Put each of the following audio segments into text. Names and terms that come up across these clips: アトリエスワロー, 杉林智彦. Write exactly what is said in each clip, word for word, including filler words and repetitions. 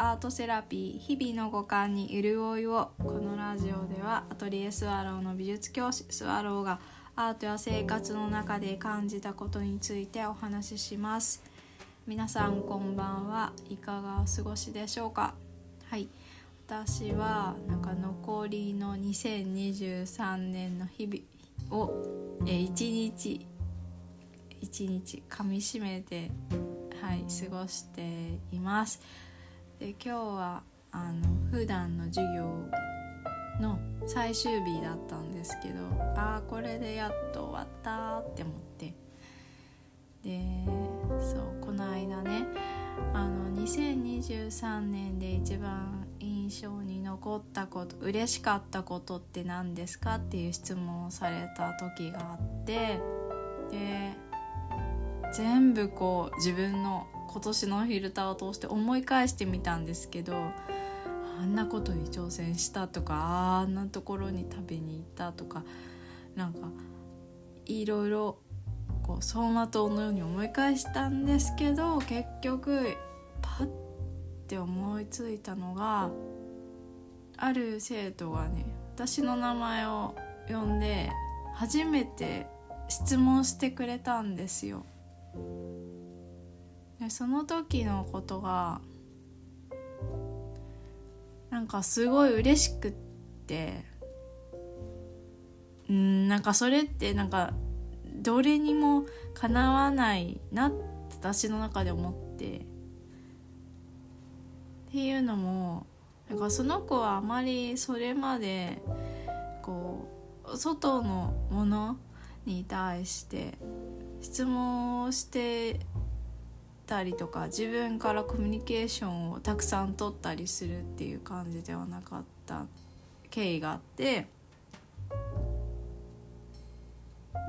アートセラピー、日々の五感に潤いを。このラジオではアトリエスワローの美術教師スワローがアートや生活の中で感じたことについてお話しします。皆さんこんばんは。いかがお過ごしでしょうか。はい、私はなんか残りのにせんにじゅうさんねんの日々をえ一日一日かみしめて、はい、過ごしています。で、今日はあの普段の授業の最終日だったんですけど、あーこれでやっと終わったって思って、でそうこの間ね、あのにせんにじゅうさんねんで一番印象に残ったこと、嬉しかったことって何ですかっていう質問をされた時があって、で全部こう自分の今年のフィルターを通して思い返してみたんですけど、あんなことに挑戦したとか、あんなところに食べに行ったとか、なんかいろいろこう走馬灯のように思い返したんですけど、結局パッって思いついたのが、ある生徒がね、私の名前を呼んで初めて質問してくれたんですよ。でその時のことがなんかすごい嬉しくって、うーんなんかそれってなんかどれにもかなわないなって私の中で思って、っていうのもなんかその子はあまりそれまでこう外のものに対して質問をしてたりとか、自分からコミュニケーションをたくさん取ったりするっていう感じではなかった経緯があって、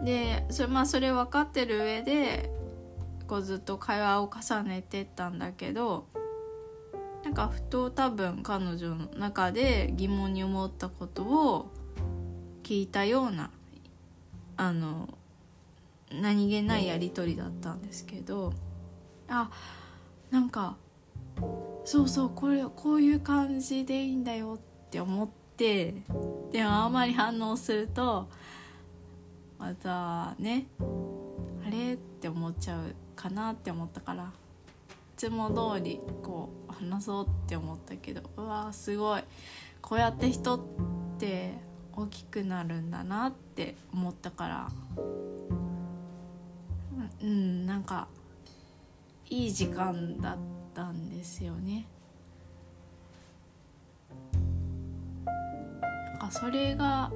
でそれ、まあ、それ分かってる上でこうずっと会話を重ねてったんだけど、なんかふと多分彼女の中で疑問に思ったことを聞いたような、あの何気ないやり取りだったんですけど、あ、なんかそうそう、これこういう感じでいいんだよって思って、でもあんまり反応するとまたね、あれって思っちゃうかなって思ったから、いつも通りこう話そうって思ったけど、うわーすごい、こうやって人って大きくなるんだなって思ったから、うん、なんかいい時間だったんですよね。なんかそれが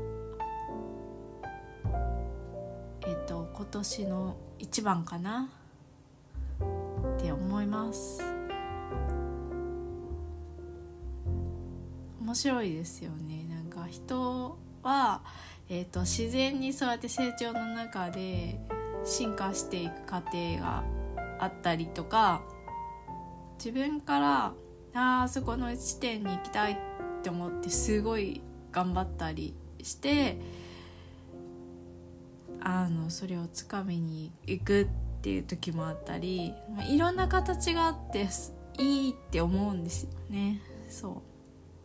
えっと今年の一番かなって思います。面白いですよね。なんか人は、えっと自然にそうやって成長の中で進化していく過程があったりとか、自分からあそこの地点に行きたいって思ってすごい頑張ったりして、あのそれをつかみに行くっていう時もあったり、いろんな形があっていいって思うんですよね。そ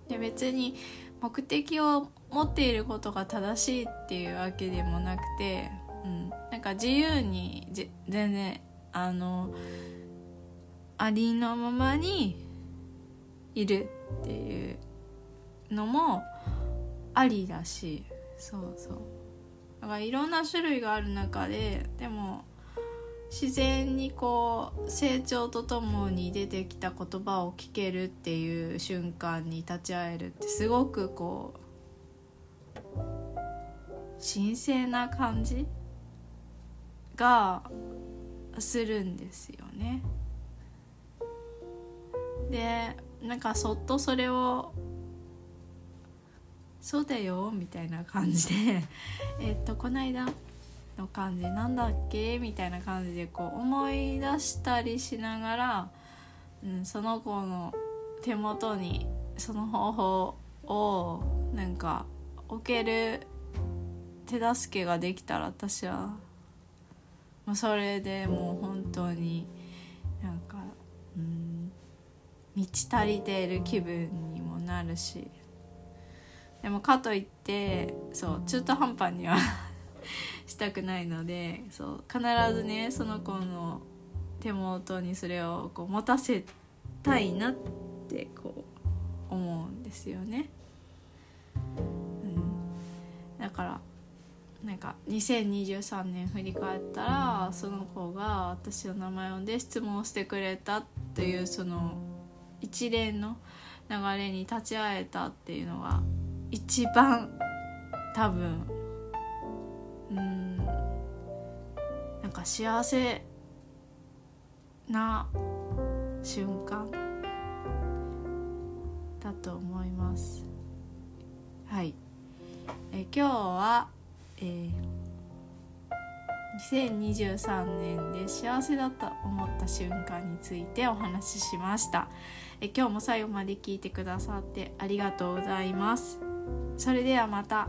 うで、別に目的を持っていることが正しいっていうわけでもなくて、うん、なんか自由にじ全然あのありのままにいるっていうのもありだし、そうそう、だからいろんな種類がある中で、でも自然にこう成長とともに出てきた言葉を聞けるっていう瞬間に立ち会えるってすごくこう神聖な感じがするんですよね。でなんかそっとそれをそうだよみたいな感じでえっとこないだの感じなんだっけみたいな感じでこう思い出したりしながら、うん、その子の手元にその方法をなんか置ける手助けができたら、私はそれでもう本当になんか、うん、満ち足りている気分にもなるし、でもかといってそう中途半端にはしたくないので、そう必ずねその子の手元にそれをこう持たせたいなってこう思うんですよね、うん、だからなんかにせんにじゅうさんねん振り返ったらその子が私の名前を呼んで質問してくれたっていうその一連の流れに立ち会えたっていうのが一番多分うんなんか幸せな瞬間だと思います。はい、え今日は、えー、にせんにじゅうさんねんで幸せだと思った瞬間についてお話ししました。え今日も最後まで聞いてくださってありがとうございます。それではまた。